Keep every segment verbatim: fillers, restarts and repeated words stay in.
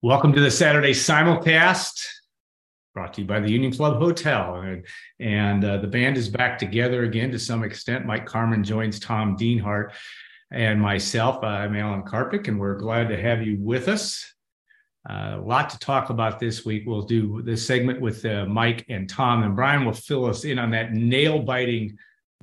Welcome to the Saturday simulcast, brought to you by the Union Club Hotel. And, and uh, the band is back together again to some extent. Mike Carmin joins Tom Dienhart and myself. I'm Alan Karpik, and we're glad to have you with us. Uh, a lot to talk about this week. We'll do this segment with uh, Mike and Tom, and Brian will fill us in on that nail-biting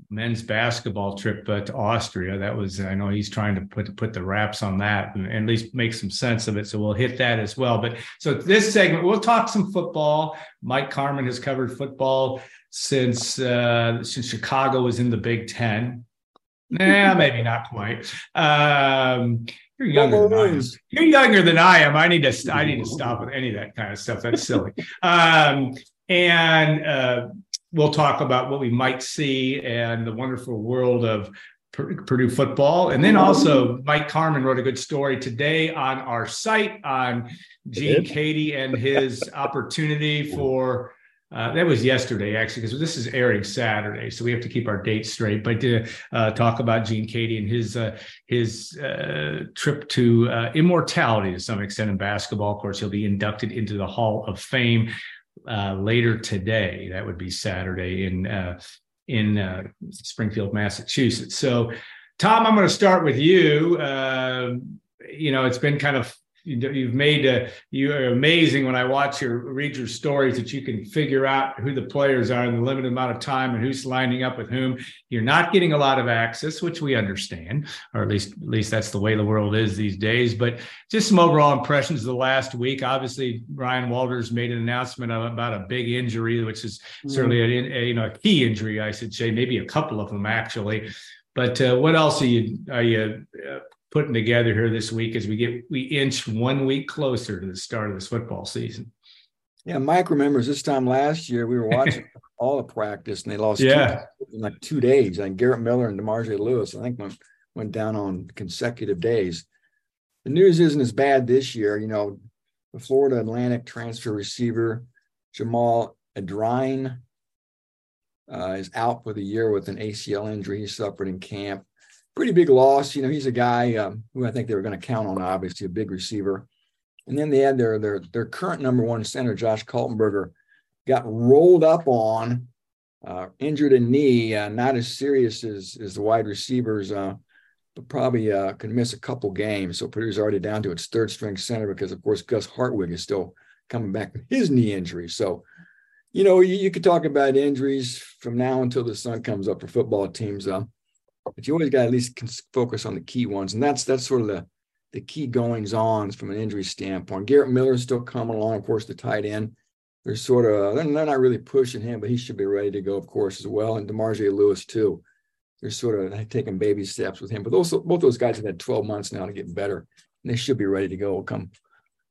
men's basketball trip uh, to Austria. That was, I know he's trying to put put the wraps on that and, and at least make some sense of it. So we'll hit that as well. But so this segment, we'll talk some football. Mike Carmin has covered football since uh, since Chicago was in the Big Ten. Nah, maybe not quite. Um, you're younger than I am. You're younger than I am. I need to. I need to stop with any of that kind of stuff. That's silly. Um, and. Uh, We'll talk about what we might see and the wonderful world of P- Purdue football. And then also Mike Carmin wrote a good story today on our site on Gene Keady and his opportunity for uh, – that was yesterday, actually, because this is airing Saturday, so we have to keep our dates straight. But to uh, talk about Gene Keady and his uh, his uh, trip to uh, immortality to some extent in basketball. Of course, he'll be inducted into the Hall of Fame Uh, later today. That would be Saturday in uh, in uh, Springfield, Massachusetts. So, Tom, I'm going to start with you. Uh, you know, it's been kind of you've made a, you are amazing when I watch your read your stories that you can figure out who the players are in the limited amount of time and who's lining up with whom. You're not getting a lot of access, which we understand, or at least at least that's the way the world is these days. But just some overall impressions of the last week. Obviously, Ryan Walters made an announcement about a big injury, which is certainly a, a you know a key injury, I should say, maybe a couple of them actually. But uh, what else are you are you uh, putting together here this week as we get we inch one week closer to the start of this football season? Yeah, Mike remembers this time last year we were watching all the practice and they lost yeah. two, in like two days. Like Garrett Miller and DeMarjay Lewis, I think, went, went down on consecutive days. The news isn't as bad this year. You know, the Florida Atlantic transfer receiver Jamal Adrine uh, is out for the year with an A C L injury he suffered in camp. Pretty big loss. You know, he's a guy um, who I think they were going to count on, obviously, a big receiver. And then they had their their their current number one center, Josh Kaltenberger, got rolled up on, uh, injured a knee, uh, not as serious as, as the wide receivers, uh, but probably uh, could miss a couple games. So Purdue's already down to its third-string center because, of course, Gus Hartwig is still coming back with his knee injury. So, you know, you, you could talk about injuries from now until the sun comes up for football teams. Uh, But you always got to at least focus on the key ones. And that's that's sort of the, the key goings-on from an injury standpoint. Garrett Miller is still coming along, of course, the tight end. They're sort of – they're not really pushing him, but he should be ready to go, of course, as well. And DeMarjay Lewis, too. They're sort of taking baby steps with him. But those, both those guys have had twelve months now to get better, and they should be ready to go come,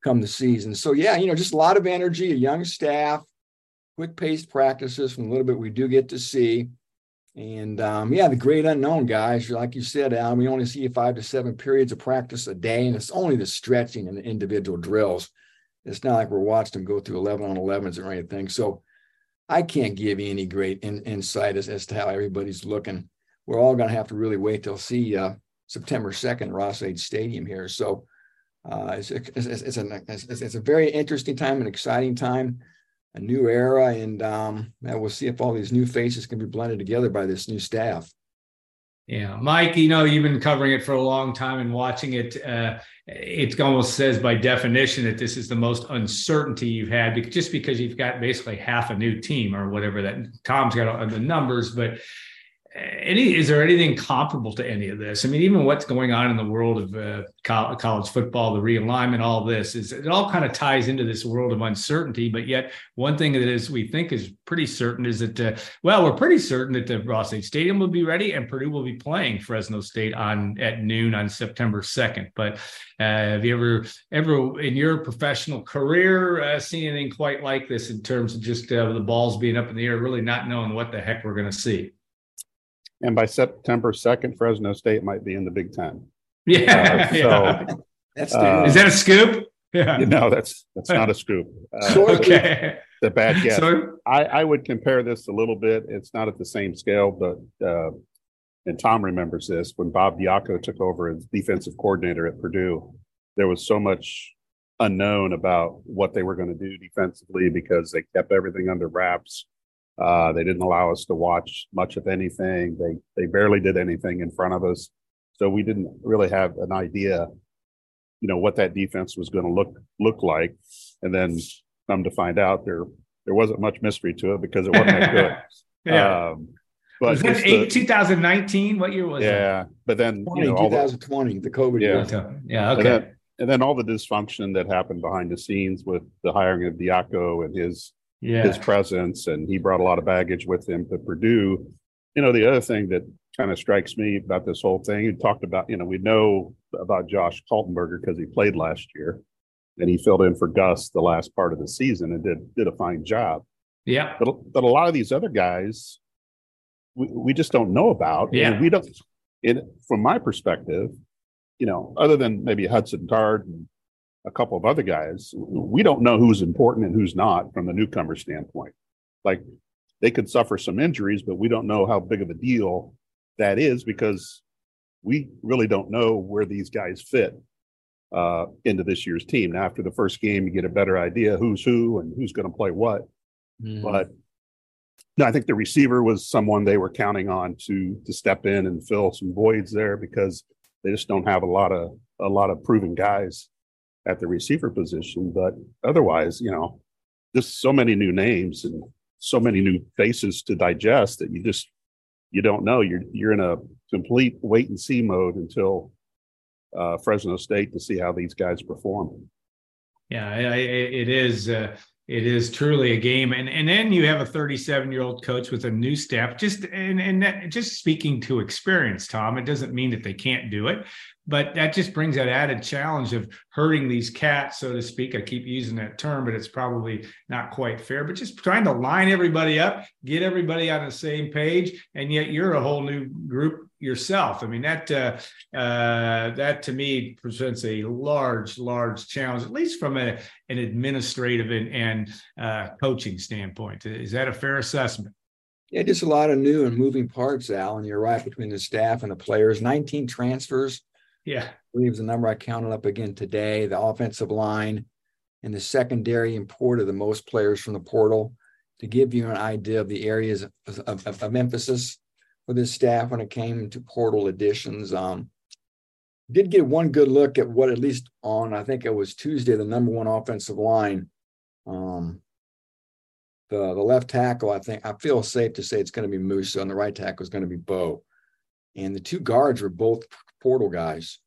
come the season. So, yeah, you know, just a lot of energy, a young staff, quick-paced practices from a little bit we do get to see. And, um, yeah, the great unknown, guys, like you said, Al, we only see five to seven periods of practice a day, and it's only the stretching and the individual drills. It's not like we're watching them go through eleven on elevens or anything. So I can't give you any great in, insight as, as to how everybody's looking. We're all going to have to really wait till see uh, September second, Ross-Ade Stadium here. So uh, it's, it's, it's, an, it's, it's a very interesting time, an exciting time. A new era, and um, we'll see if all these new faces can be blended together by this new staff. Yeah, Mike, you know, you've been covering it for a long time and watching it. Uh, it almost says by definition that this is the most uncertainty you've had, because, just because you've got basically half a new team or whatever that Tom's got on the numbers, but any is there anything comparable to any of this? I mean, even what's going on in the world of uh, co- college football, the realignment, all this, is it all kind of ties into this world of uncertainty. But yet one thing that is we think is pretty certain is that, uh, well, we're pretty certain that the Ross-Ade Stadium will be ready and Purdue will be playing Fresno State on at noon on September second. But uh, have you ever, ever in your professional career uh, seen anything quite like this in terms of just uh, the balls being up in the air, really not knowing what the heck we're going to see? And by September second, Fresno State might be in the Big Ten. Yeah. Uh, so, yeah. That's uh, is that a scoop? Yeah. No, that's that's not a scoop. Uh, okay. It's a bad guess. I, I would compare this a little bit. It's not at the same scale, but uh, and Tom remembers this, when Bob Diaco took over as defensive coordinator at Purdue, there was so much unknown about what they were going to do defensively because they kept everything under wraps. Uh, they didn't allow us to watch much of anything. They they barely did anything in front of us. So we didn't really have an idea, you know, what that defense was going to look look like. And then come to find out, there there wasn't much mystery to it because it wasn't that good. yeah. Um, but was that eight, the, two thousand nineteen? What year was yeah, it? Yeah. But then twenty, you know, all twenty twenty, the, the COVID yeah. year. Yeah, okay. And then, and then all the dysfunction that happened behind the scenes with the hiring of Diaco and his yeah. his presence, and he brought a lot of baggage with him to Purdue. You know, the other thing that kind of strikes me about this whole thing, you talked about, you know, we know about Josh Kaltenberger because he played last year and he filled in for Gus the last part of the season and did did a fine job. Yeah. But, but a lot of these other guys, we, we just don't know about. Yeah. And we don't, it, from my perspective, you know, other than maybe Hudson Card and a couple of other guys, we don't know who's important and who's not from the newcomer standpoint. Like, they could suffer some injuries, but we don't know how big of a deal that is because we really don't know where these guys fit uh, into this year's team. Now, after the first game, you get a better idea who's who and who's going to play what. Mm. But no, I think the receiver was someone they were counting on to to step in and fill some voids there because they just don't have a lot of a lot of proven guys at the receiver position. But otherwise, you know, just so many new names and so many new faces to digest that you just you don't know. You're you're in a complete wait and see mode until uh, Fresno State to see how these guys perform. Yeah, I, I, it is uh, it is truly a game, and and then you have a thirty-seven-year-old coach with a new staff. Just and and that, just speaking to experience, Tom, it doesn't mean that they can't do it, but that just brings that added challenge of herding these cats, so to speak. I keep using that term, but it's probably not quite fair, but just trying to line everybody up, get everybody on the same page. And yet you're a whole new group yourself. I mean, that, uh, uh, that to me presents a large, large challenge, at least from a, an administrative and, and uh, coaching standpoint. Is that a fair assessment? Yeah, just a lot of new and moving parts, Al, and you're right, between the staff and the players, nineteen transfers. Yeah, I believe is the number I counted up again today. The offensive line and the secondary imported the most players from the portal to give you an idea of the areas of, of, of emphasis for this staff when it came to portal additions. Um, did get one good look at what, at least on, I think it was Tuesday, the number one offensive line. Um, the, the left tackle, I think, I feel safe to say it's going to be Moose, and the right tackle is going to be Bo. And the two guards were both portal guys.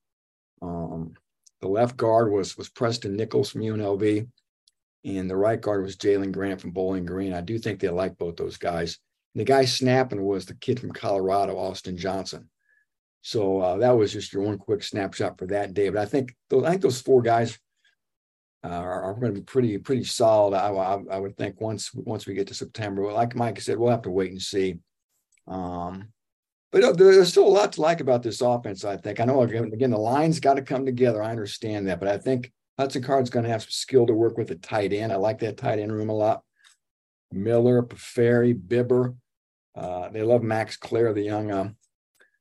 Um, the left guard was was Preston Nichols from U N L V, and the right guard was Jalen Grant from Bowling Green. I do think they like both those guys. And the guy snapping was the kid from Colorado, Austin Johnson. So uh, that was just your one quick snapshot for that day. But I think those, I think those four guys uh, are, are going to be pretty pretty solid. I, I, I would think once once we get to September. Well, like Mike said, we'll have to wait and see. Um, But there's still a lot to like about this offense, I think. I know, again, the line's got to come together. I understand that. But I think Hudson Card's going to have some skill to work with the tight end. I like that tight end room a lot. Miller, Peferi, Bibber. Uh, they love Max Clare, the young um,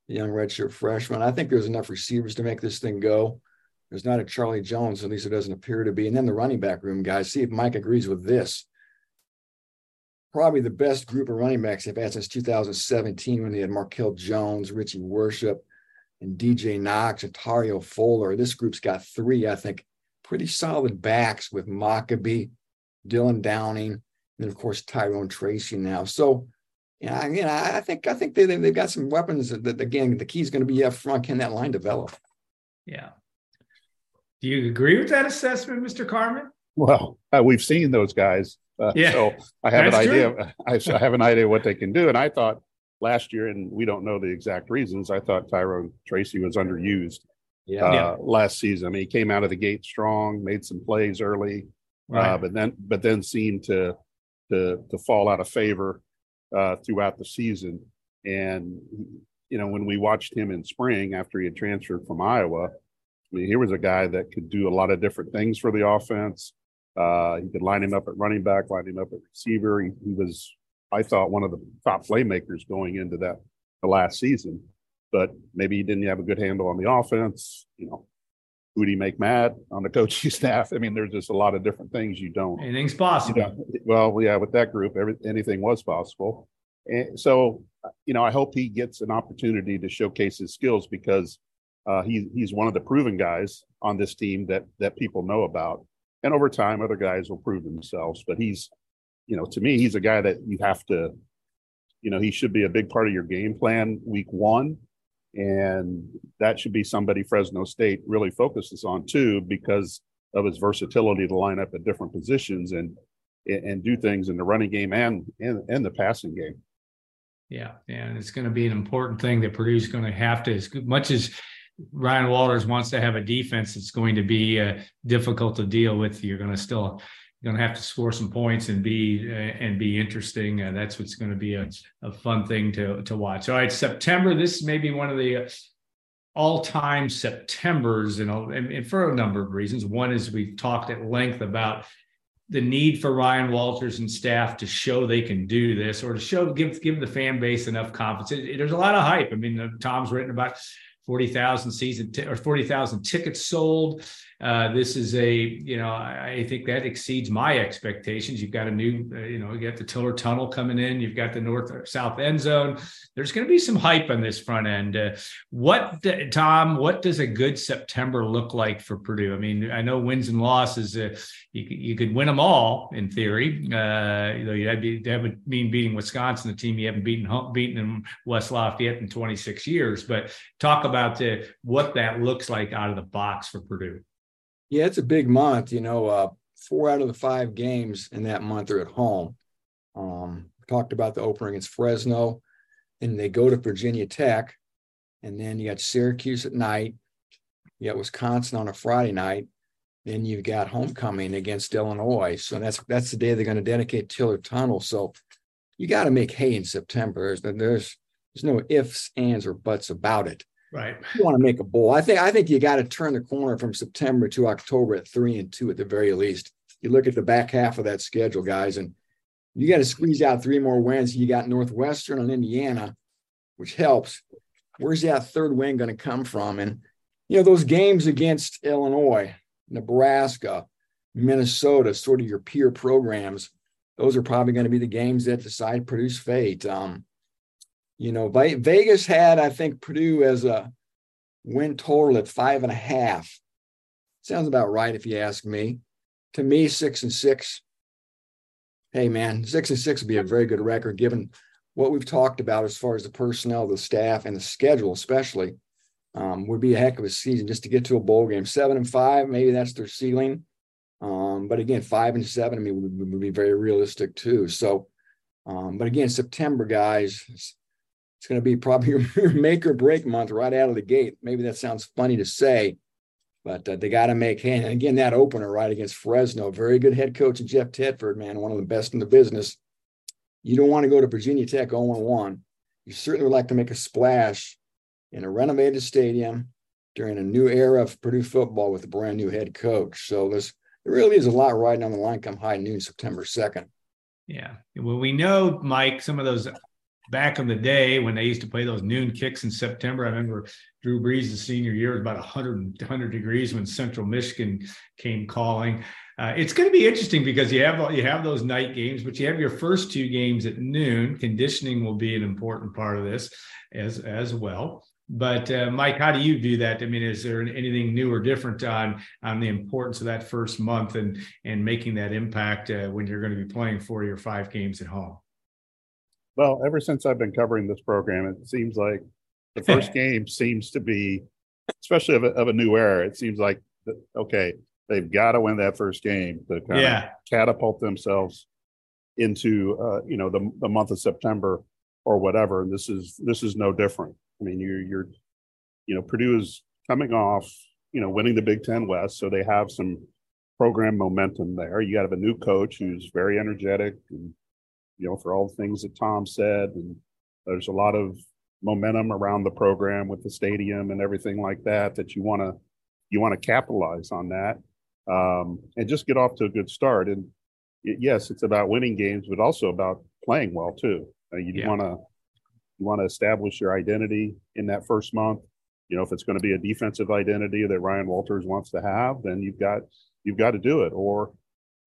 the young redshirt freshman. I think there's enough receivers to make this thing go. There's not a Charlie Jones, at least it doesn't appear to be. And then the running back room, guys. See if Mike agrees with this. Probably the best group of running backs they've had since two thousand seventeen when they had Markel Jones, Richie Worship, and D J Knox, and Tario Fuller. This group's got three, I think, pretty solid backs with Mockabee, Dylan Downing, and then, of course, Tyrone Tracy now. So, you know, I, mean, I think I think they, they, they've got some weapons that, that, again, the key is going to be up front. Can that line develop? Yeah. Do you agree with that assessment, Mister Carmin? Well, uh, we've seen those guys. Uh, yeah, so I have an idea. I, I have an idea what they can do. And I thought last year, and we don't know the exact reasons, I thought Tyrone Tracy was underused yeah. Uh, yeah. last season. I mean, he came out of the gate strong, made some plays early, right. uh, but then but then seemed to to to fall out of favor uh, throughout the season. And you know, when we watched him in spring after he had transferred from Iowa, I mean, here was a guy that could do a lot of different things for the offense. Uh, you could line him up at running back, line him up at receiver. He, he was, I thought, one of the top playmakers going into that the last season. But maybe he didn't have a good handle on the offense. You know, who do you make mad on the coaching staff? I mean, there's just a lot of different things you don't. Anything's possible. You know, well, yeah, with that group, every, anything was possible. And so, you know, I hope he gets an opportunity to showcase his skills, because uh, he, he's one of the proven guys on this team that that people know about. And over time, other guys will prove themselves. But he's, you know, to me, he's a guy that you have to, you know, he should be a big part of your game plan week one. And that should be somebody Fresno State really focuses on, too, because of his versatility to line up at different positions and and do things in the running game and and, and the passing game. Yeah, and it's going to be an important thing that Purdue's going to have to, as much as Ryan Walters wants to have a defense that's going to be uh, difficult to deal with, you're going to still you're going to have to score some points and be uh, and be interesting. Uh, that's what's going to be a, a fun thing to to watch. All right, September. This is maybe one of the all-time Septembers, you know, and, and for a number of reasons. One is we've talked at length about the need for Ryan Walters and staff to show they can do this, or to show give give the fan base enough confidence. It, it, there's a lot of hype. I mean, Tom's written about forty thousand season t- or forty thousand tickets sold. Uh, this is a, you know, I, I think that exceeds my expectations. You've got a new, uh, you know, you got the Tiller Tunnel coming in. You've got the north or south end zone. There's going to be some hype on this front end. Uh, what, do, Tom, what does a good September look like for Purdue? I mean, I know wins and losses, uh, you, you could win them all in theory. Uh, you know, you'd be, that would mean beating Wisconsin, the team you haven't beaten, beaten in West Lafayette in twenty-six years. But talk about About the, what that looks like out of the box for Purdue. Yeah, it's a big month. You know, uh, four out of the five games in that month are at home. Um, talked about the opener against Fresno, and they go to Virginia Tech, and then you got Syracuse at night. You got Wisconsin on a Friday night. Then you've got homecoming against Illinois. So that's that's the day they're going to dedicate Tiller Tunnel. So you got to make hay in September. There's there's there's no ifs, ands, or buts about it. Right. You want to make a bowl. I think I think you got to turn the corner from September to October at three and two at the very least. You look at the back half of that schedule, guys, and you got to squeeze out three more wins. You got Northwestern and Indiana, which helps. Where's that third win going to come from? And, you know, those games against Illinois, Nebraska, Minnesota, sort of your peer programs, those are probably going to be the games that decide Purdue's fate. Um, You know, Vegas had, I think, Purdue as a win total at five and a half. Sounds about right, if you ask me. To me, six and six. Hey, man, six and six would be a very good record, given what we've talked about as far as the personnel, the staff, and the schedule, especially. Um, would be a heck of a season just to get to a bowl game. Seven and five, maybe that's their ceiling. Um, but again, five and seven, I mean, would, would be very realistic too. So, um, but again, September, guys. It's going to be probably your make or break month right out of the gate. Maybe that sounds funny to say, but uh, they got to make hay. And again, that opener right against Fresno, very good head coach Jeff Tedford, man, one of the best in the business. You don't want to go to Virginia Tech oh and one. You certainly would like to make a splash in a renovated stadium during a new era of Purdue football with a brand new head coach. So this there really is a lot riding on the line come high noon, September second. Yeah. Well, we know, Mike, some of those – back in the day when they used to play those noon kicks in September, I remember Drew Brees' senior year was about one hundred, one hundred degrees when Central Michigan came calling. Uh, it's going to be interesting because you have you have those night games, but you have your first two games at noon. Conditioning will be an important part of this as as well. But uh, Mike, how do you view that? I mean, is there anything new or different on on the importance of that first month and and making that impact uh, when you're going to be playing four or five games at home? Well, ever since I've been covering this program, it seems like the first game seems to be, especially of a, of a new era, it seems like, okay, they've got to win that first game to kind yeah. of catapult themselves into, uh, you know, the, the month of September or whatever. And this is this is no different. I mean, you're, you're, you know, Purdue is coming off, you know, winning the Big Ten West, so they have some program momentum there. You got a new coach who's very energetic and, you know, for all the things that Tom said, and there's a lot of momentum around the program with the stadium and everything like that, that you want to, you want to capitalize on that um, and just get off to a good start. And it, yes, it's about winning games, but also about playing well too. Uh, you yeah. want to, you want to establish your identity in that first month. You know, if it's going to be a defensive identity that Ryan Walters wants to have, then you've got you've got to do it. Or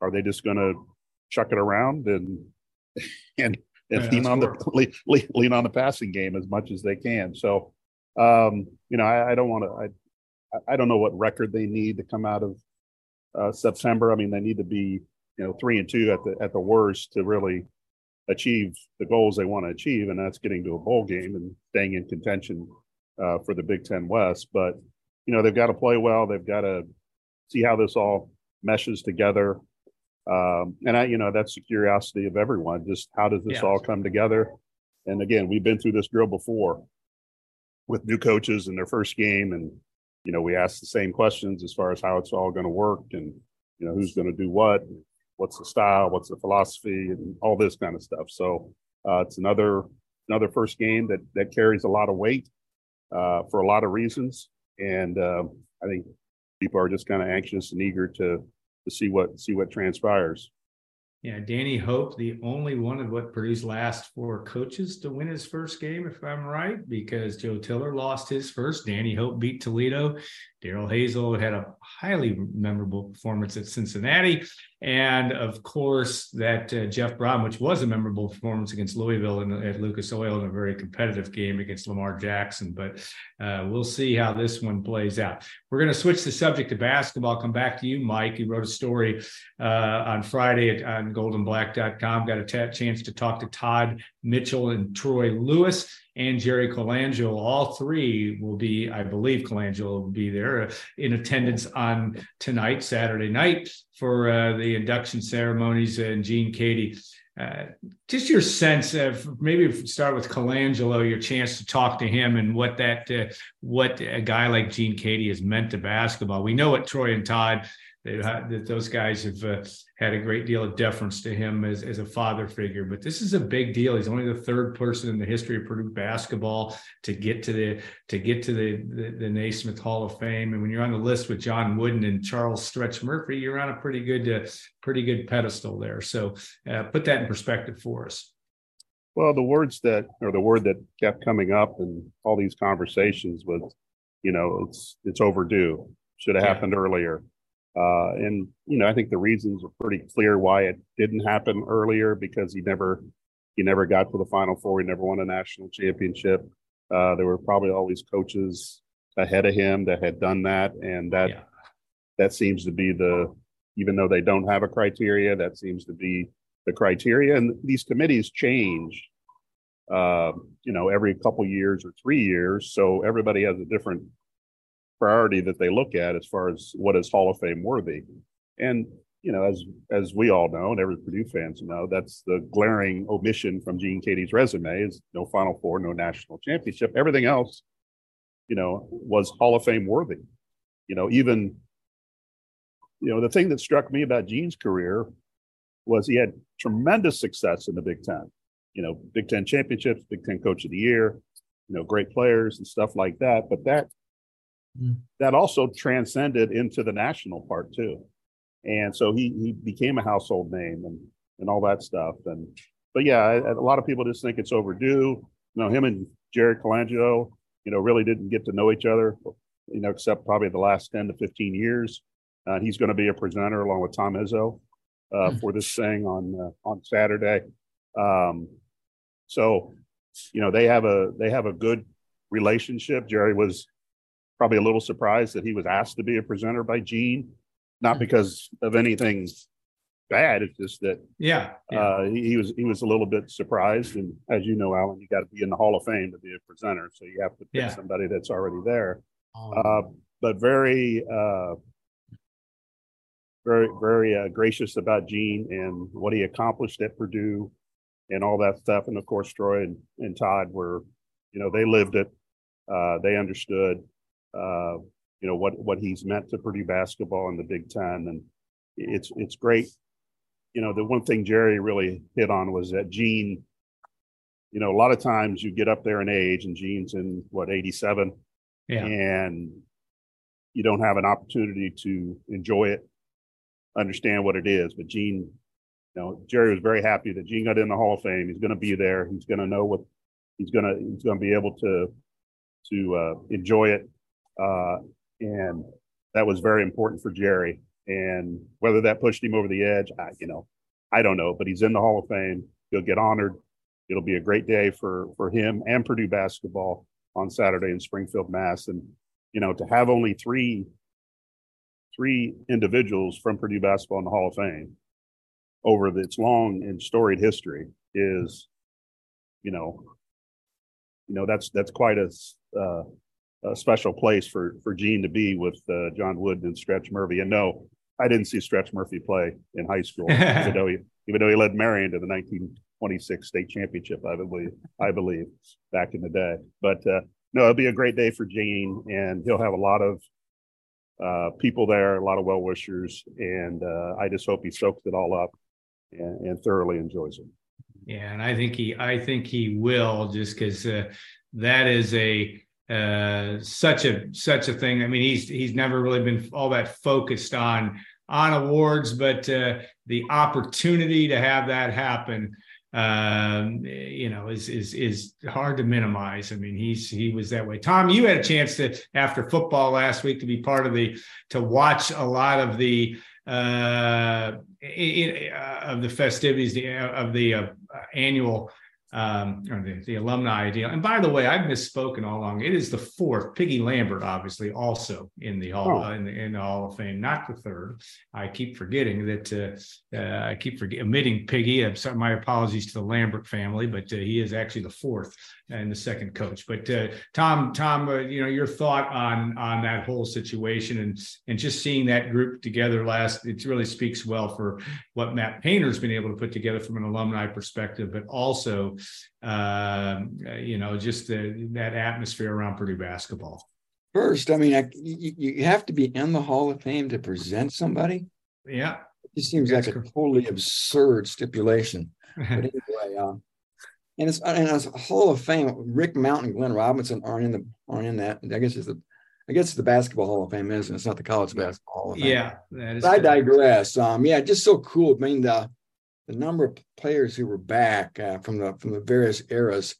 are they just going to chuck it around and and, and yeah, lean on the lean, lean, lean on the passing game as much as they can? So, um, you know, I, I don't want to. I I don't know what record they need to come out of uh, September. I mean, they need to be you know three and two at the at the worst to really achieve the goals they want to achieve, and that's getting to a bowl game and staying in contention uh, for the Big Ten West. But, you know, they've got to play well. They've got to see how this all meshes together. Um, and, I, you know, that's the curiosity of everyone, just how does this yeah. all come together? And, again, we've been through this drill before with new coaches in their first game. And, you know, we ask the same questions as far as how it's all going to work and, you know, who's going to do what. What's the style? What's the philosophy? And all this kind of stuff. So uh, it's another another first game that that carries a lot of weight uh, for a lot of reasons. And uh, I think people are just kind of anxious and eager to to see what see what transpires. Yeah, Danny Hope, the only one of what Purdue's last four coaches to win his first game, if I'm right, because Joe Tiller lost his first. Danny Hope beat Toledo. Daryl Hazel had a highly memorable performance at Cincinnati. And, of course, that uh, Jeff Brown, which was a memorable performance against Louisville and at Lucas Oil in a very competitive game against Lamar Jackson. But uh, we'll see how this one plays out. We're going to switch the subject to basketball. I'll come back to you, Mike. You wrote a story uh, on Friday at, on golden black dot com. Got a t- chance to talk to Todd Mitchell and Troy Lewis and Jerry Colangelo. All three will be, I believe Colangelo will be there in attendance on tonight, Saturday night, for uh, the induction ceremonies. And Gene Keady, uh, just your sense of, maybe start with Colangelo, your chance to talk to him and what that, uh, what a guy like Gene Keady has meant to basketball. We know what Troy and Todd, they, that those guys have uh, had a great deal of deference to him as, as a father figure, but this is a big deal. He's only the third person in the history of Purdue basketball to get to the to get to the, the, the Naismith Hall of Fame. And when you're on the list with John Wooden and Charles Stretch Murphy, you're on a pretty good uh, pretty good pedestal there. So uh, put that in perspective for us. Well, the words that or the word that kept coming up in all these conversations was, you know, it's it's overdue. Should have yeah. happened earlier. Uh, and, you know, I think the reasons are pretty clear why it didn't happen earlier, because he never he never got to the Final Four. He never won a national championship. Uh, there were probably always coaches ahead of him that had done that. And that yeah. that seems to be the, even though they don't have a criteria, that seems to be the criteria. And these committees change, uh, you know, every couple years or three years. So everybody has a different priority that they look at as far as what is Hall of Fame worthy. And, you know, as as we all know, and every Purdue fans know, that's the glaring omission from Gene Keady's resume is no Final Four, no national championship. Everything else, you know, was Hall of Fame worthy. You know, even, you know, the thing that struck me about Gene's career was he had tremendous success in the Big Ten. You know, Big Ten championships, Big Ten Coach of the Year, you know, great players and stuff like that. But that That also transcended into the national part too, and so he he became a household name and and all that stuff. And but yeah, a, a lot of people just think it's overdue. You know, him and Jerry Colangelo, you know, really didn't get to know each other, you know, except probably the last ten to fifteen years. Uh, he's going to be a presenter along with Tom Izzo uh, mm-hmm. for this thing on uh, on Saturday. Um, so you know, they have a they have a good relationship. Jerry was probably a little surprised that he was asked to be a presenter by Gene, not because of anything bad. It's just that yeah, yeah. Uh, he, he was he was a little bit surprised. And as you know, Alan, you got to be in the Hall of Fame to be a presenter, so you have to pick yeah. somebody that's already there. Oh. Uh, but very, uh, very, very uh, gracious about Gene and what he accomplished at Purdue and all that stuff. And of course, Troy and, and Todd were, you know, they lived it, uh, they understood. Uh, you know what what he's meant to Purdue basketball in the Big Ten, and it's it's great. You know, the one thing Jerry really hit on was that Gene. You know, a lot of times you get up there in age, and Gene's in what eighty-seven, yeah. and you don't have an opportunity to enjoy it, understand what it is. But Gene, you know, Jerry was very happy that Gene got in the Hall of Fame. He's going to be there. He's going to know what he's going to he's going to be able to to uh, enjoy it. Uh, and that was very important for Jerry. And whether that pushed him over the edge, I, you know, I don't know. But he's in the Hall of Fame. He'll get honored. It'll be a great day for for him and Purdue basketball on Saturday in Springfield, Mass. And, you know, to have only three three individuals from Purdue basketball in the Hall of Fame over its long and storied history is, you know, you know that's that's quite a, uh, a special place for for Gene to be with uh, John Wooden and Stretch Murphy. And no, I didn't see Stretch Murphy play in high school, even though he even though he led Marion to the nineteen twenty-six state championship, I believe, I believe, back in the day. But uh, no, it'll be a great day for Gene, and he'll have a lot of uh, people there, a lot of well-wishers, and uh, I just hope he soaks it all up and, and thoroughly enjoys it. Yeah, and I think he, I think he will, just because uh, that is a uh, such a such a thing. I mean, he's he's never really been all that focused on on awards, but uh, the opportunity to have that happen, um, you know, is is is hard to minimize. I mean, he's he was that way. Tom, you had a chance to, after football last week, to be part of the to watch a lot of the. Uh, it, uh, of the festivities, the, uh, of the uh, annual um, or the, the alumni deal. And by the way, I've misspoken all along. It is the fourth. Piggy Lambert, obviously, also in the Hall oh. uh, in, the, in the Hall of Fame, not the third. I keep forgetting that. Uh, uh, I keep forget- omitting Piggy. I'm sorry, my apologies to the Lambert family, but uh, he is actually the fourth and the second coach. But uh, Tom, Tom, uh, you know, your thought on on that whole situation and and just seeing that group together last, it really speaks well for what Matt Painter's been able to put together from an alumni perspective, but also, uh, you know, just the, that atmosphere around Purdue basketball. First, I mean, I, you, you have to be in the Hall of Fame to present somebody. Yeah. It just seems That's like correct. a totally absurd stipulation. But anyway, uh, And it's and it's Hall of Fame. Rick Mount and Glenn Robinson aren't in the aren't in that. I guess it's the I guess it's the Basketball Hall of Fame, isn't it? It's not the College Basketball Hall of Fame. Yeah, that is. But I digress. Um, yeah, just so cool. I mean, the the number of players who were back uh, from the from the various eras,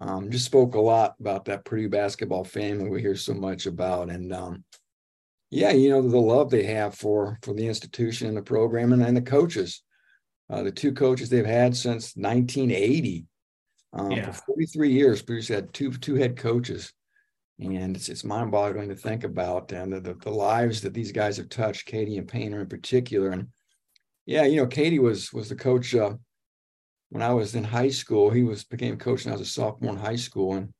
um, just spoke a lot about that Purdue basketball fame that we hear so much about, and um, yeah, you know, the love they have for for the institution and the program, and, and the coaches, uh, the two coaches they've had since nineteen eighty. Um, yeah. For forty-three years, Bruce had two two head coaches, and it's it's mind-boggling to think about, and the, the, the lives that these guys have touched, Keady and Painter in particular. And yeah, you know, Keady was was the coach uh, when I was in high school. He was became coach when I was a sophomore in high school, and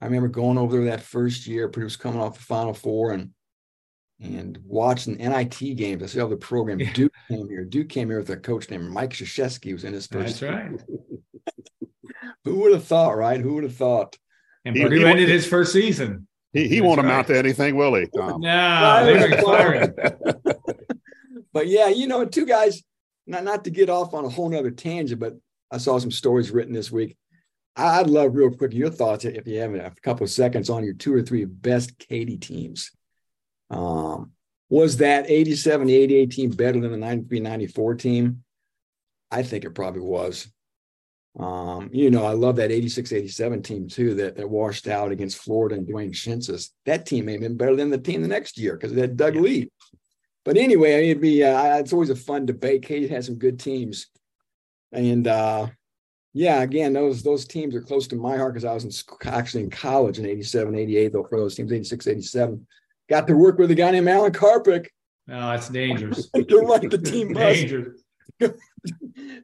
I remember going over there that first year. Purdue was coming off the Final Four, and and watching N I T games. I saw the program. Yeah. Duke came here. Duke came here with a coach named Mike Krzyzewski. Was in his first. That's right. Who would have thought, right? Who would have thought? And he, Purdue he ended his first season. He, he won't right. amount to anything, will he, Tom? No, they're retiring. But, yeah, you know, two guys, not, not to get off on a whole nother tangent, but I saw some stories written this week. I, I'd love real quick your thoughts, if you have a couple of seconds, on your two or three best Keady teams. Um, was that eighty-seven eighty-eight team better than the ninety-three ninety-four team? I think it probably was. Um, you know, I love that eighty-six eighty-seven team, too, that, that washed out against Florida and Dwayne Shensis. That team may have been better than the team the next year because they had Doug yeah. Lee. But anyway, it'd be uh, it's always a fun debate. Keady had some good teams. And, uh, yeah, again, those those teams are close to my heart because I was in school, actually in college in eighty-seven eighty-eight, though, for those teams, eighty-six eighty-seven. Got to work with a guy named Alan Karpik. No, that's dangerous. You're like the team bus. Dangerous.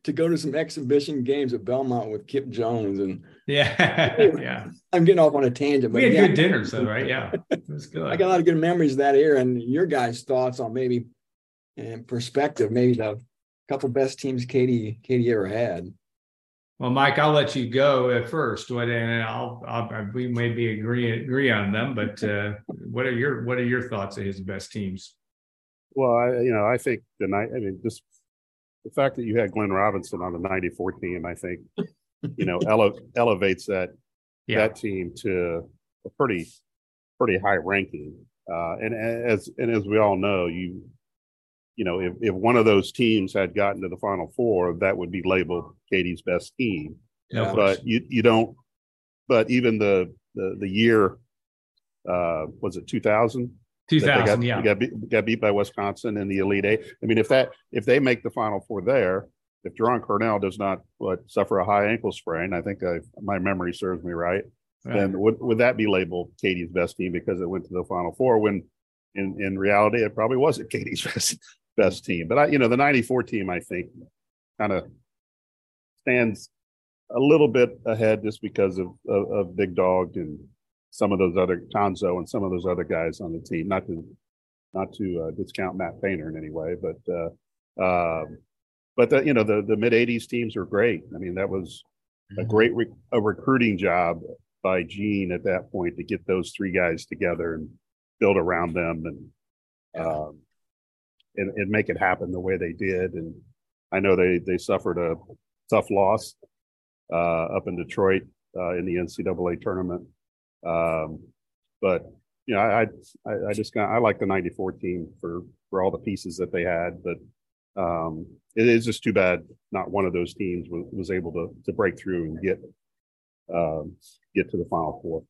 To go to some exhibition games at Belmont with Kip Jones and yeah, anyway, yeah. I'm getting off on a tangent. But we had yeah, good dinners though, right? Yeah, it was good. I got a lot of good memories of that era. And your guys' thoughts on maybe and perspective, maybe the couple best teams Keady Keady ever had. Well, Mike, I'll let you go at first. What and I'll, I'll we maybe agree agree on them, but uh, what are your what are your thoughts of his best teams? Well, I, you know, I think the night. I mean, just. The fact that you had Glenn Robinson on the ninety-four team, I think, you know, ele- elevates that yeah. that team to a pretty pretty high ranking. Uh, and as and as we all know, you you know, if, if one of those teams had gotten to the Final Four, that would be labeled Keady's best team. Yeah, but you you don't. But even the the, the year uh, was it two thousand? two thousand, yeah. Got beat, got beat by Wisconsin in the Elite Eight. I mean, if that if they make the Final Four there, if Jerron Cornell does not what, suffer a high ankle sprain, I think I, my memory serves me right, right. then would, would that be labeled Keady's best team because it went to the Final Four when in, in reality it probably wasn't Keady's best, best team. But, I, you know, the ninety-four team, I think, kind of stands a little bit ahead just because of, of, of Big Dog and some of those other Tonzo and some of those other guys on the team, not to, not to uh, discount Matt Painter in any way, but, uh, uh, but the, you know, the, the mid eighties teams are great. I mean, that was a great re- a recruiting job by Gene at that point to get those three guys together and build around them and, um, and, and make it happen the way they did. And I know they, they suffered a tough loss uh, up in Detroit uh, in the N C double A tournament. Um, but you know, I, I, I just kind of, I like the ninety-four team for, for all the pieces that they had, but, um, it is just too bad. Not one of those teams was, was able to, to break through and get, um, get to the Final Four.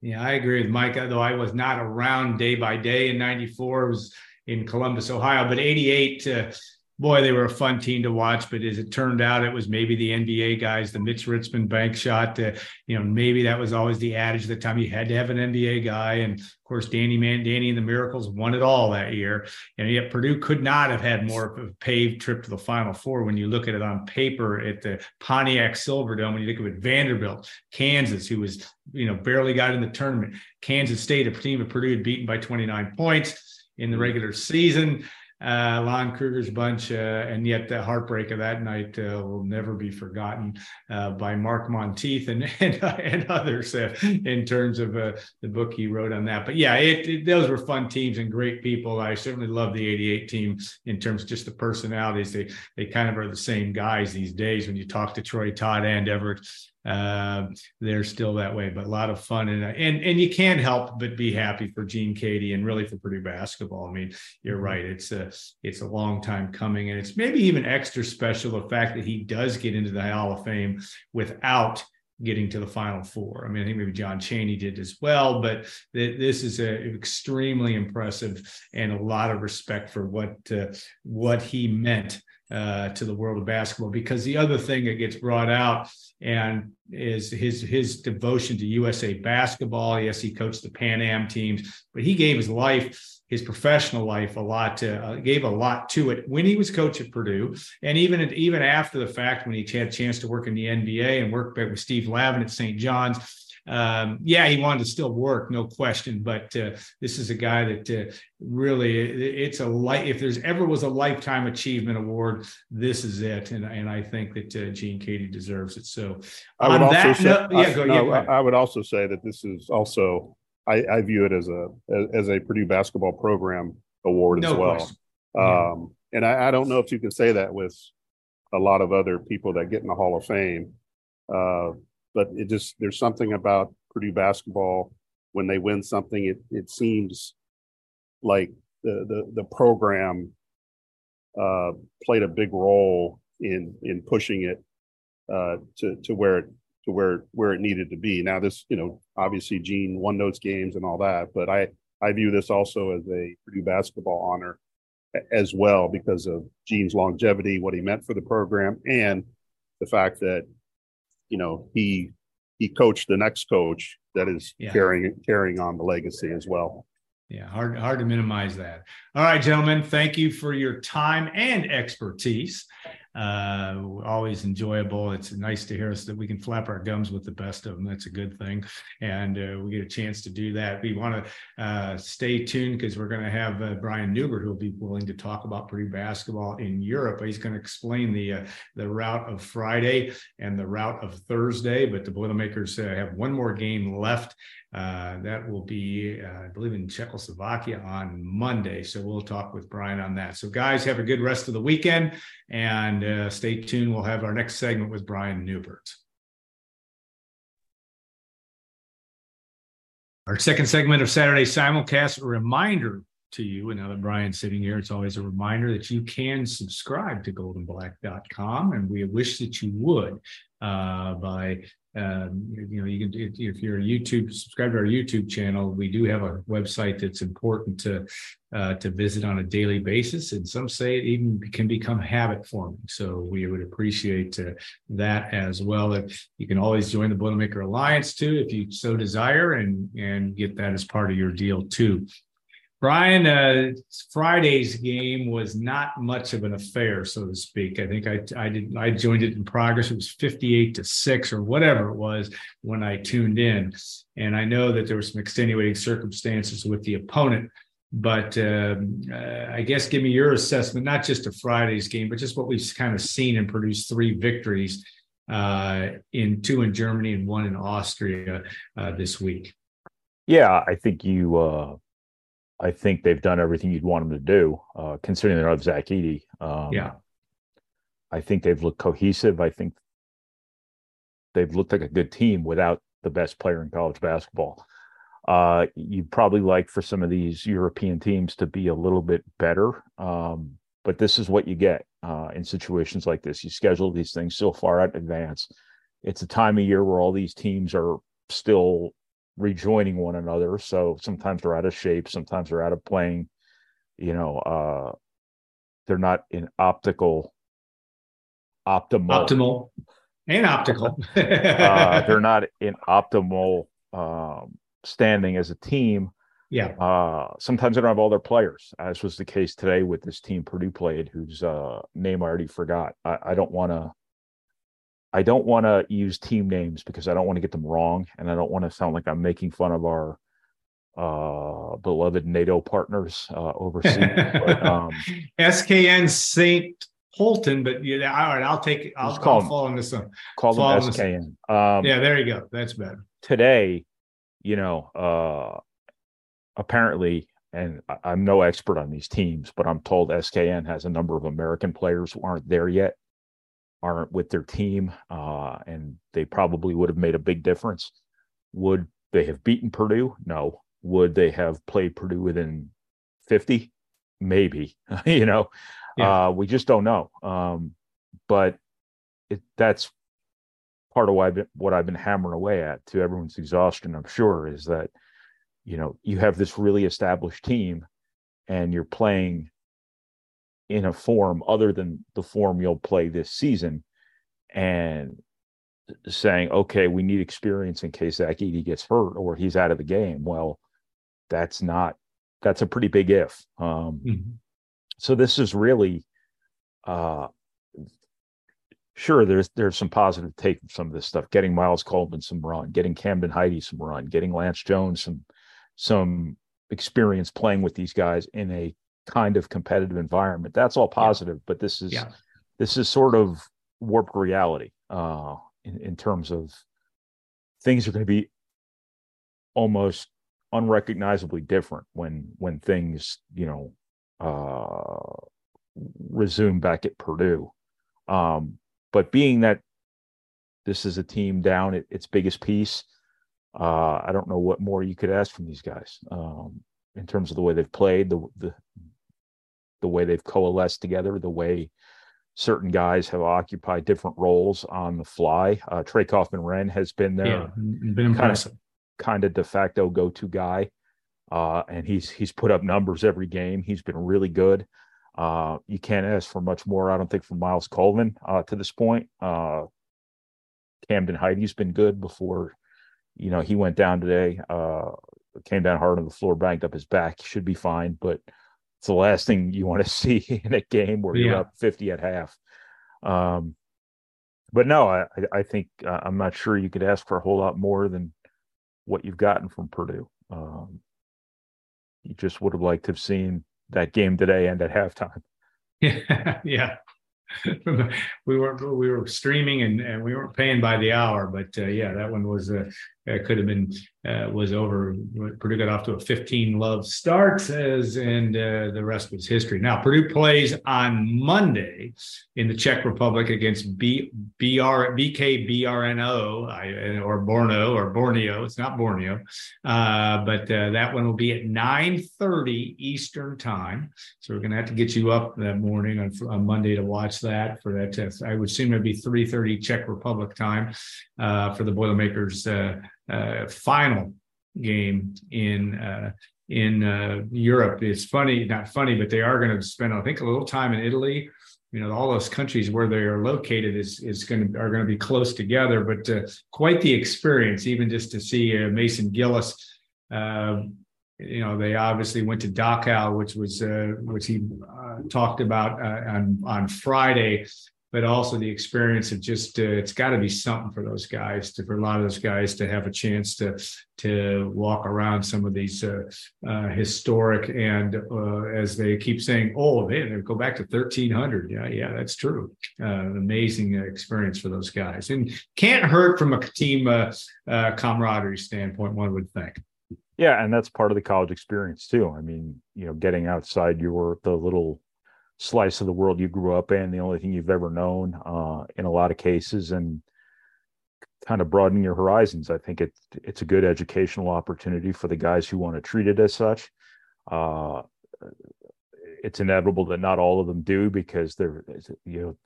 Yeah, I agree with Mike, though I was not around day by day in ninety-four. It was in Columbus, Ohio, but eighty-eight, uh, boy, they were a fun team to watch, but as it turned out, it was maybe the N B A guys, the Mitch Richmond bank shot. Uh, you know, maybe that was always the adage at the time. You had to have an N B A guy. And, of course, Danny Mandani and the Miracles won it all that year. And yet Purdue could not have had more of a paved trip to the Final Four when you look at it on paper at the Pontiac Silverdome. When you look at Vanderbilt, Kansas, who was, you know, barely got in the tournament. Kansas State, a team of Purdue had beaten by twenty-nine points in the regular season. Uh, Lon Kruger's bunch, uh, and yet the heartbreak of that night uh, will never be forgotten uh, by Mark Monteith and and, uh, and others uh, in terms of uh, the book he wrote on that. But yeah, it, it, those were fun teams and great people. I certainly love the eighty-eight team in terms of just the personalities. They they kind of are the same guys these days when you talk to Troy Todd and Everett. Uh, they're still that way, but a lot of fun. And, and, and you can't help but be happy for Gene Keady and really for Purdue basketball. I mean, you're right. It's a, it's a long time coming, and it's maybe even extra special, the fact that he does get into the Hall of Fame without getting to the Final Four. I mean, I think maybe John Chaney did as well, but th- this is a extremely impressive and a lot of respect for what, uh, what he meant Uh, to the world of basketball, because the other thing that gets brought out and is his his devotion to U S A basketball. Yes, he coached the Pan Am teams, but he gave his life, his professional life, a lot to uh, gave a lot to it when he was coach at Purdue, and even at, even after the fact when he had a chance to work in the N B A and work with Steve Lavin at Saint John's. Um, yeah, he wanted to still work, no question. But uh, this is a guy that uh, really it, it's a light. If there's ever was a lifetime achievement award, this is it. And and I think that uh, Gene Keady deserves it. So I would on also that, say, no, I, yeah, go, no, yeah, go ahead. I would also say that this is also I, I view it as a as a Purdue basketball program award no as well. Question. Um, yeah. And I, I don't know if you can say that with a lot of other people that get in the Hall of Fame. Uh, But it just there's something about Purdue basketball when they win something, it it seems like the the, the program uh, played a big role in in pushing it uh, to to where it to where where it needed to be. Now this, you know, obviously Gene won those games and all that, but I I view this also as a Purdue basketball honor as well because of Gene's longevity, what he meant for the program, and the fact that, you know, he he coached the next coach that is yeah. carrying carrying on the legacy as well. Yeah, hard hard to minimize that. All right, gentlemen, thank you for your time and expertise. Uh, always enjoyable. It's nice to hear us that we can flap our gums with the best of them. That's a good thing, and uh, we get a chance to do that. We want to uh, stay tuned because we're going to have uh, Brian Neubert, who will be willing to talk about Purdue basketball in Europe. He's going to explain the uh, the route of Friday and the route of Thursday. But the Boilermakers uh, have one more game left. Uh, that will be, uh, I believe, in Czechoslovakia on Monday. So we'll talk with Brian on that. So guys, have a good rest of the weekend and uh, stay tuned. We'll have our next segment with Brian Neubert. Our second segment of Saturday Simulcast, a reminder to you, and now that Brian's sitting here, it's always a reminder that you can subscribe to golden black dot com, and we wish that you would uh, by Um, you, you know, you can do, if you're a YouTube, subscribe to our YouTube channel. We do have a website that's important to uh, to visit on a daily basis, and some say it even can become habit forming. So we would appreciate uh, that as well. And you can always join the Boilermaker Alliance too, if you so desire, and and get that as part of your deal too. Brian, uh, Friday's game was not much of an affair, so to speak. I think I I did I joined it in progress. It was fifty-eight to six or whatever it was when I tuned in, and I know that there were some extenuating circumstances with the opponent. But um, uh, I guess give me your assessment, not just of Friday's game, but just what we've kind of seen and produced three victories uh, in two in Germany and one in Austria uh, this week. Yeah, I think you. Uh... I think they've done everything you'd want them to do, uh, considering they're of Zach Edey. Um, yeah. I think they've looked cohesive. I think they've looked like a good team without the best player in college basketball. Uh, you'd probably like for some of these European teams to be a little bit better, um, but this is what you get uh, in situations like this. You schedule these things so far out in advance. It's a time of year where all these teams are still rejoining one another, so sometimes they're out of shape, sometimes they're out of playing, you know, uh they're not in optical optimal optimal and optical uh they're not in optimal um standing as a team. Yeah uh sometimes they don't have all their players, as was the case today with this team Purdue played, whose uh name I already forgot. I, I don't want to I don't want to use team names because I don't want to get them wrong, and I don't want to sound like I'm making fun of our uh, beloved NATO partners uh, overseas. But, um, S K N Saint Holton, but yeah, all right, I'll take. I'll, I'll call fall on this one. Call them S K N. Um, yeah, there you go. That's better. Today, you know, uh, apparently, and I'm no expert on these teams, but I'm told S K N has a number of American players who aren't there yet. Aren't with their team, uh, and they probably would have made a big difference. Would they have beaten Purdue? No. Would they have played Purdue within fifty? Maybe. you know, yeah. uh, we just don't know. Um, but it, that's part of why I've been, what I've been hammering away at to everyone's exhaustion, I'm sure, is that, you know, you have this really established team and you're playing in a form other than the form you'll play this season, and saying, okay, we need experience in case Zach Edey gets hurt or he's out of the game. Well, that's not, that's a pretty big if. Um, mm-hmm. So this is really, uh, sure, there's there's some positive take from some of this stuff, getting Miles Coleman some run, getting Camden Heide some run, getting Lance Jones some some experience playing with these guys in a kind of competitive environment. That's all positive, yeah. But this is yeah. this is sort of warped reality uh in, in terms of things are going to be almost unrecognizably different when when things, you know, uh resume back at Purdue. Um but being that this is a team down at its biggest piece, uh I don't know what more you could ask from these guys um in terms of the way they've played, the, the the way they've coalesced together, the way certain guys have occupied different roles on the fly. Uh, Trey Kaufman-Wren has been there, yeah, been kind impressive, of, kind of de facto go-to guy, uh, and he's he's put up numbers every game. He's been really good. Uh, you can't ask for much more, I don't think, from Miles Coleman uh, to this point. Uh, Camden Heide's been good before, you know, he went down today. Uh, came down hard on the floor, banged up his back, should be fine, but it's the last thing you want to see in a game where yeah. you're up fifty at half. Um, but no, I, I think uh, I'm not sure you could ask for a whole lot more than what you've gotten from Purdue. Um, you just would have liked to have seen that game today end at halftime. Yeah. yeah. we weren't we were streaming and, and we weren't paying by the hour, but uh, yeah, that one was a it could have been uh, was over. Purdue got off to a fifteen love start, as, and uh, the rest was history. Now, Purdue plays on Monday in the Czech Republic against B K B R N O or Borno or Borneo. It's not Borneo, uh, but uh, that one will be at nine thirty Eastern time. So we're going to have to get you up that morning on, on Monday to watch that. For that test, I would assume it'd be three thirty Czech Republic time uh, for the Boilermakers. Uh, Uh, final game in uh, in uh, Europe. It's funny, not funny, but they are going to spend, I think, a little time in Italy. You know, all those countries where they are located is is going to are going to be close together. But uh, quite the experience, even just to see uh, Mason Gillis. Uh, you know, they obviously went to Dachau, which was uh, which he uh, talked about uh, on on Friday. But also the experience of just uh, it's got to be something for those guys, to, for a lot of those guys to have a chance to to walk around some of these uh, uh, historic and uh, as they keep saying, oh man, they go back to thirteen hundred. Yeah, yeah, that's true. Uh, an amazing experience for those guys, and can't hurt from a team uh, uh, camaraderie standpoint, one would think. Yeah, and that's part of the college experience too. I mean, you know, getting outside your the little slice of the world you grew up in, the only thing you've ever known uh, in a lot of cases, and kind of broaden your horizons. I think it, it's a good educational opportunity for the guys who want to treat it as such. Uh, it's inevitable that not all of them do, because they're, you know,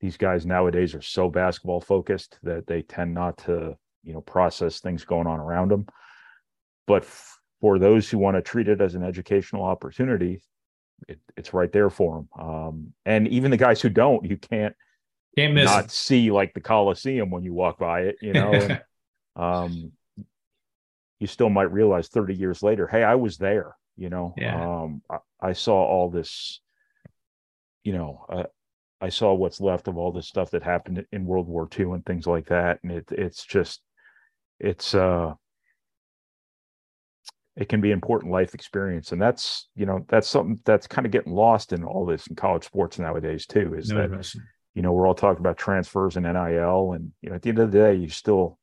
these guys nowadays are so basketball focused that they tend not to, you know, process things going on around them. But for those who want to treat it as an educational opportunity, It, it's right there for them. Um, and even the guys who don't, you can't, can't miss not it. See like the Coliseum when you walk by it, you know, and, um, you still might realize thirty years later, hey, I was there, you know, yeah. um, I, I saw all this, you know, uh, I saw what's left of all this stuff that happened in World War Two and things like that. And it, it's just, it's, uh, it can be important life experience. And that's, you know, that's something that's kind of getting lost in all this in college sports nowadays too, is no that, question. You know, we're all talking about transfers and N I L, and, you know, at the end of the day, you still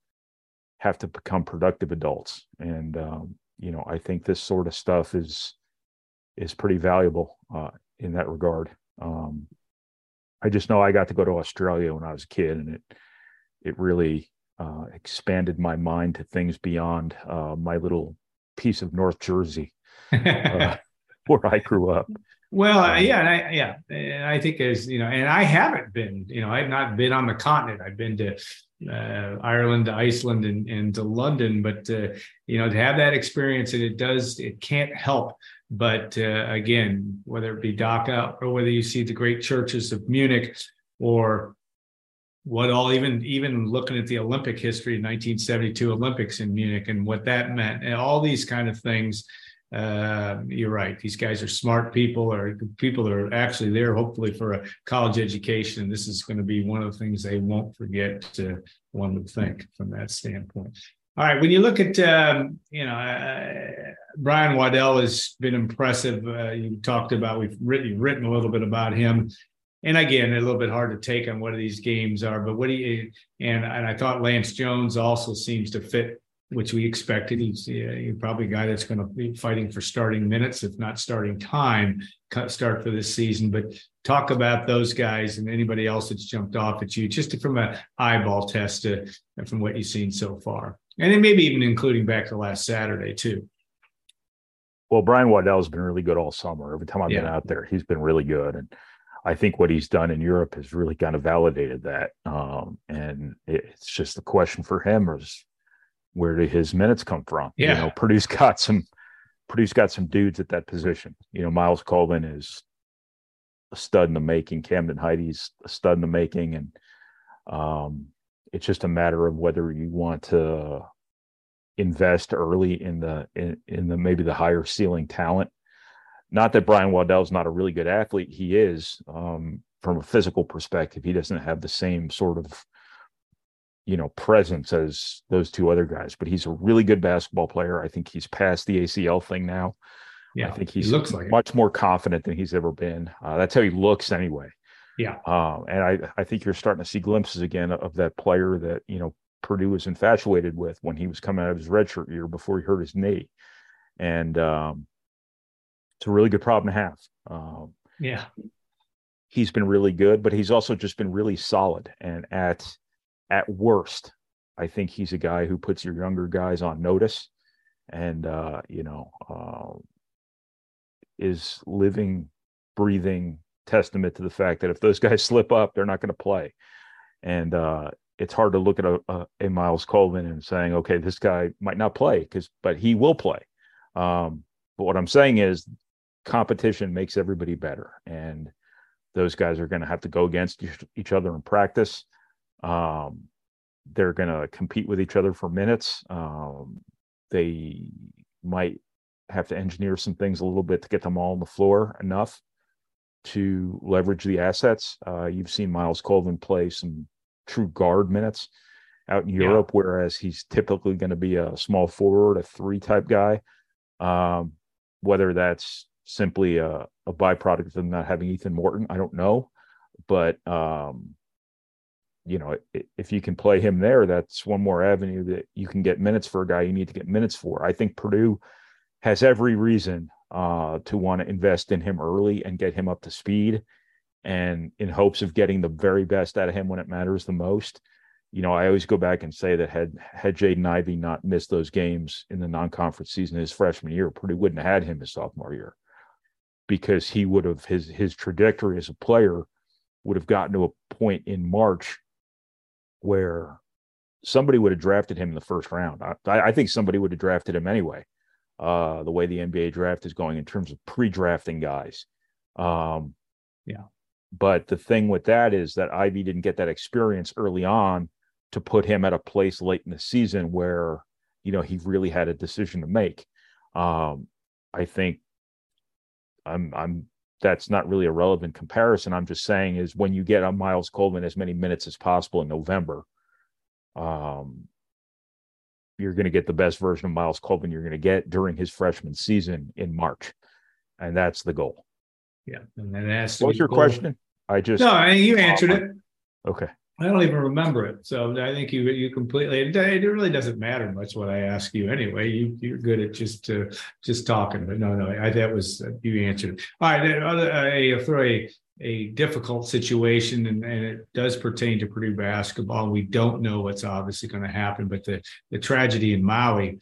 have to become productive adults. And, um, you know, I think this sort of stuff is, is pretty valuable uh, in that regard. Um, I just know I got to go to Australia when I was a kid, and it, it really uh, expanded my mind to things beyond uh, my little piece of North Jersey uh, where I grew up. Well, um, yeah, and I, yeah, and I think as you know, and I haven't been, you know, I've not been on the continent. I've been to uh, Ireland, to Iceland, and, and to London, but uh, you know, to have that experience, and it does, it can't help. But uh, again, whether it be Dachau or whether you see the great churches of Munich, or what all, even even looking at the Olympic history, nineteen seventy-two Olympics in Munich and what that meant, and all these kind of things. Uh, you're right. These guys are smart people, or people that are actually there, hopefully, for a college education. And this is going to be one of the things they won't forget, uh, one would think, from that standpoint. All right. When you look at, um, you know, uh, Brian Waddell has been impressive. Uh, you talked about, we've written, written a little bit about him. And again, a little bit hard to take on what these games are, but what do you, and, and I thought Lance Jones also seems to fit, which we expected. He's, he's probably a guy that's going to be fighting for starting minutes, if not starting time, start for this season. But talk about those guys and anybody else that's jumped off at you, just from an eyeball test to, from what you've seen so far. And then maybe even including back to last Saturday too. Well, Brian Waddell's been really good all summer. Every time I've yeah. been out there, he's been really good. And I think what he's done in Europe has really kind of validated that. Um, and it's just the question for him is, where do his minutes come from? Yeah. You know, Purdue's got some, Purdue's got some dudes at that position. You know, Miles Colvin is a stud in the making. Camden Heide's a stud in the making. And um, it's just a matter of whether you want to invest early in the, in, in the, maybe the higher ceiling talent. Not that Brian Waddell's not a really good athlete. He is, um, from a physical perspective. He doesn't have the same sort of, you know, presence as those two other guys, but he's a really good basketball player. I think he's past the A C L thing now. Yeah, I think he's he looks like much it. more confident than he's ever been. Uh, that's how he looks anyway. Yeah. Um, and I, I think you're starting to see glimpses again of that player that, you know, Purdue was infatuated with when he was coming out of his redshirt year before he hurt his knee. And um, it's a really good problem to have. Um, yeah. He's been really good, but he's also just been really solid. And at at worst, I think he's a guy who puts your younger guys on notice and, uh, you know, uh, is living, breathing testament to the fact that if those guys slip up, they're not going to play. And uh, it's hard to look at a, a, a Miles Colvin and saying, okay, this guy might not play, because but he will play. Um, but what I'm saying is competition makes everybody better. And those guys are going to have to go against each other in practice. Um, they're going to compete with each other for minutes. Um, they might have to engineer some things a little bit to get them all on the floor enough to leverage the assets. Uh, you've seen Miles Colvin play some true guard minutes out in Europe, yeah. whereas he's typically going to be a small forward, a three type guy. Um, whether that's simply a, a byproduct of them not having Ethan Morton, I don't know. But, um, you know, if you can play him there, that's one more avenue that you can get minutes for a guy you need to get minutes for. I think Purdue has every reason uh, to want to invest in him early and get him up to speed, and in hopes of getting the very best out of him when it matters the most. You know, I always go back and say that had had Jaden Ivey not missed those games in the non-conference season his freshman year, Purdue wouldn't have had him his sophomore year, because he would have his his trajectory as a player would have gotten to a point in March where somebody would have drafted him in the first round. I, I think somebody would have drafted him anyway, uh, the way the N B A draft is going in terms of pre-drafting guys. Um, yeah. But the thing with that is that Ivy didn't get that experience early on to put him at a place late in the season where, you know, he really had a decision to make. Um, I think I'm, I'm, that's not really a relevant comparison. I'm just saying is when you get on Miles Colvin as many minutes as possible in November, um, you're going to get the best version of Miles Colvin you're going to get during his freshman season in March. And that's the goal. Yeah. And then that's what's your goal. Question? I just, no, I mean, you answered it. Okay. I don't even remember it. So I think you, you completely, it really doesn't matter much what I ask you anyway. You, you're good at just, uh, just talking, but no, no, I, that was, uh, you answered it. All right. I'll throw a, a difficult situation, and, and it does pertain to Purdue basketball. We don't know what's obviously going to happen, but the, the tragedy in Maui,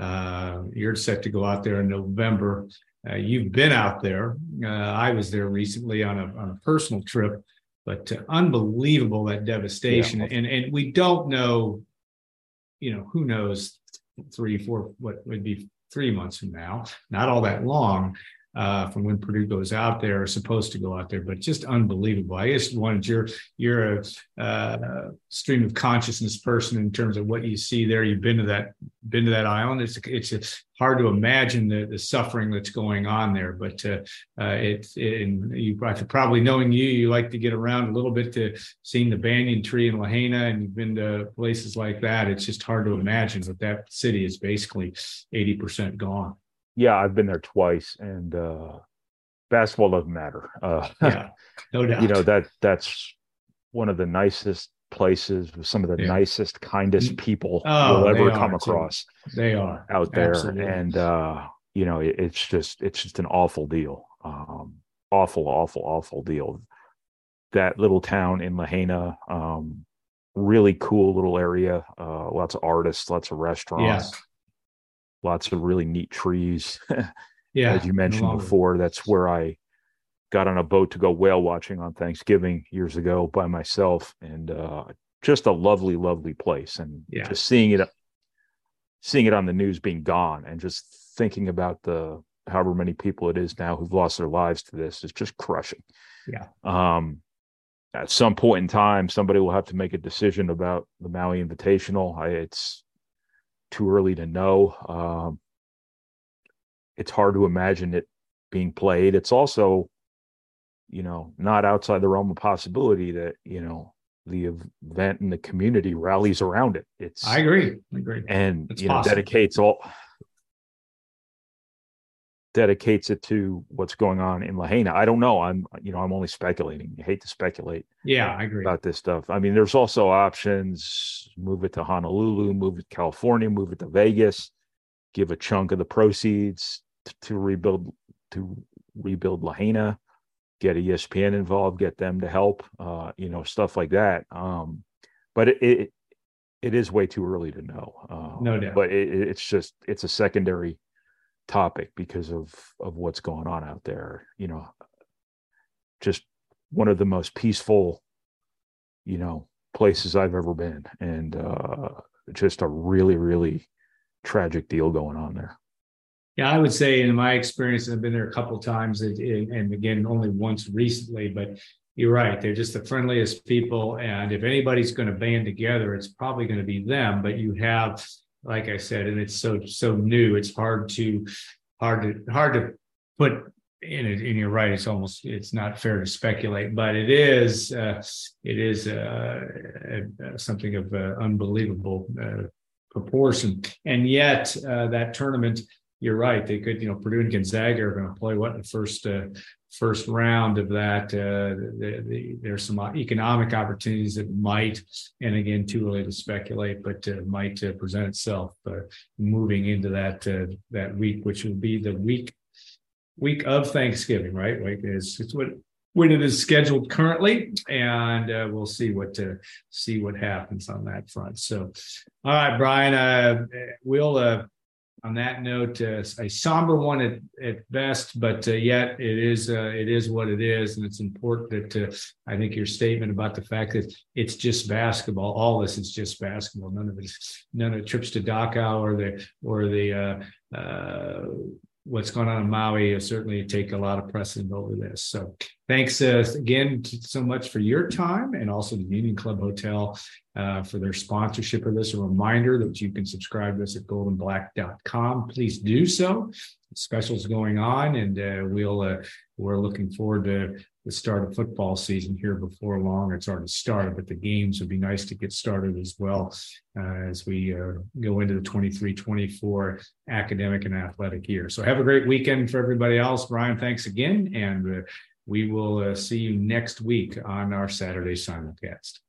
uh, you're set to go out there in November. Uh, you've been out there. Uh, I was there recently on a, on a personal trip. But uh, unbelievable, that devastation. Yeah. And and we don't know, you know, who knows three, four, what would be three months from now, not all that long uh, from when Purdue goes out there, or supposed to go out there, but just unbelievable. I just wanted your, you're a uh, stream of consciousness person in terms of what you see there. You've been to that, been to that island. It's, it's, it's hard to imagine the, the suffering that's going on there, but uh, uh, it's it, and you probably, knowing you, you like to get around a little bit, to seeing the banyan tree in Lahaina, and you've been to places like that. It's just hard to imagine that that city is basically eighty percent gone. Yeah, I've been there twice, and uh, basketball doesn't matter. Uh, yeah, no doubt. You know, that that's one of the nicest places with some of the yeah. nicest, kindest people oh, you'll ever come across. Too. They are out there, absolutely. And uh, you know, it, it's just it's just an awful deal, um, awful, awful, awful deal. That little town in Lahaina, um, really cool little area. Uh, lots of artists, lots of restaurants. Yeah. Lots of really neat trees. Yeah, as you mentioned before, that's where I got on a boat to go whale watching on Thanksgiving years ago by myself, and uh, just a lovely, lovely place. And yeah. just seeing it, seeing it on the news being gone, and just thinking about the however many people it is now who've lost their lives to this is just crushing. Yeah. Um, at some point in time, somebody will have to make a decision about the Maui Invitational. I, it's too early to know. Um, it's hard to imagine it being played. It's also, you know, not outside the realm of possibility that, you know, the event and the community rallies around it. It's I agree. I agree. And, it's you know, possible. Dedicates all dedicates it to what's going on in Lahaina. I don't know. I'm, you know, I'm only speculating. I hate to speculate. Yeah, I agree about this stuff. I mean, there's also options: move it to Honolulu, move it to California, move it to Vegas, give a chunk of the proceeds to, to rebuild to rebuild Lahaina, get E S P N involved, get them to help, uh, you know, stuff like that. Um, but it, it it is way too early to know. Uh, no doubt. But it, it's just it's a secondary topic because of of what's going on out there. You know, just one of the most peaceful, you know, places I've ever been, and uh just a really really tragic deal going on there. Yeah, I would say in my experience, I've been there a couple of times, and, and again only once recently, but you're right, they're just the friendliest people, and if anybody's going to band together, it's probably going to be them. But you have, like I said, and it's so so new. It's hard to hard to hard to put in it. And you're right. It's almost it's not fair to speculate, but it is uh, it is uh, uh, something of uh, unbelievable uh, proportion. And yet uh, that tournament, you're right. They could, you know, Purdue and Gonzaga are going to play what the first uh, first round of that. Uh, the, the, there's some economic opportunities that might, and again, too early to speculate, but uh, might uh, present itself uh, moving into that uh, that week, which will be the week week of Thanksgiving, right? Like it's, it's what when it is scheduled currently, and uh, we'll see what to see what happens on that front. So, all right, Brian, uh, we'll. Uh, On that note, uh, a somber one at, at best, but uh, yet it is uh, it is what it is, and it's important that uh, I think your statement about the fact that it's just basketball, all this is just basketball. None of it, none of the trips to Dachau or the or the uh, uh, what's going on in Maui certainly take a lot of precedent over this. So thanks uh, again so much for your time, and also the Union Club Hotel uh, for their sponsorship of this. A reminder that you can subscribe to us at golden black dot com. Please do so. Specials going on, and uh, we'll uh, we're looking forward to the start of football season here before long. It's already started, but the games would be nice to get started as well uh, as we uh, go into the twenty-three twenty-four academic and athletic year. So have a great weekend for everybody else. Brian, thanks again, and uh, we will uh, see you next week on our Saturday simulcast.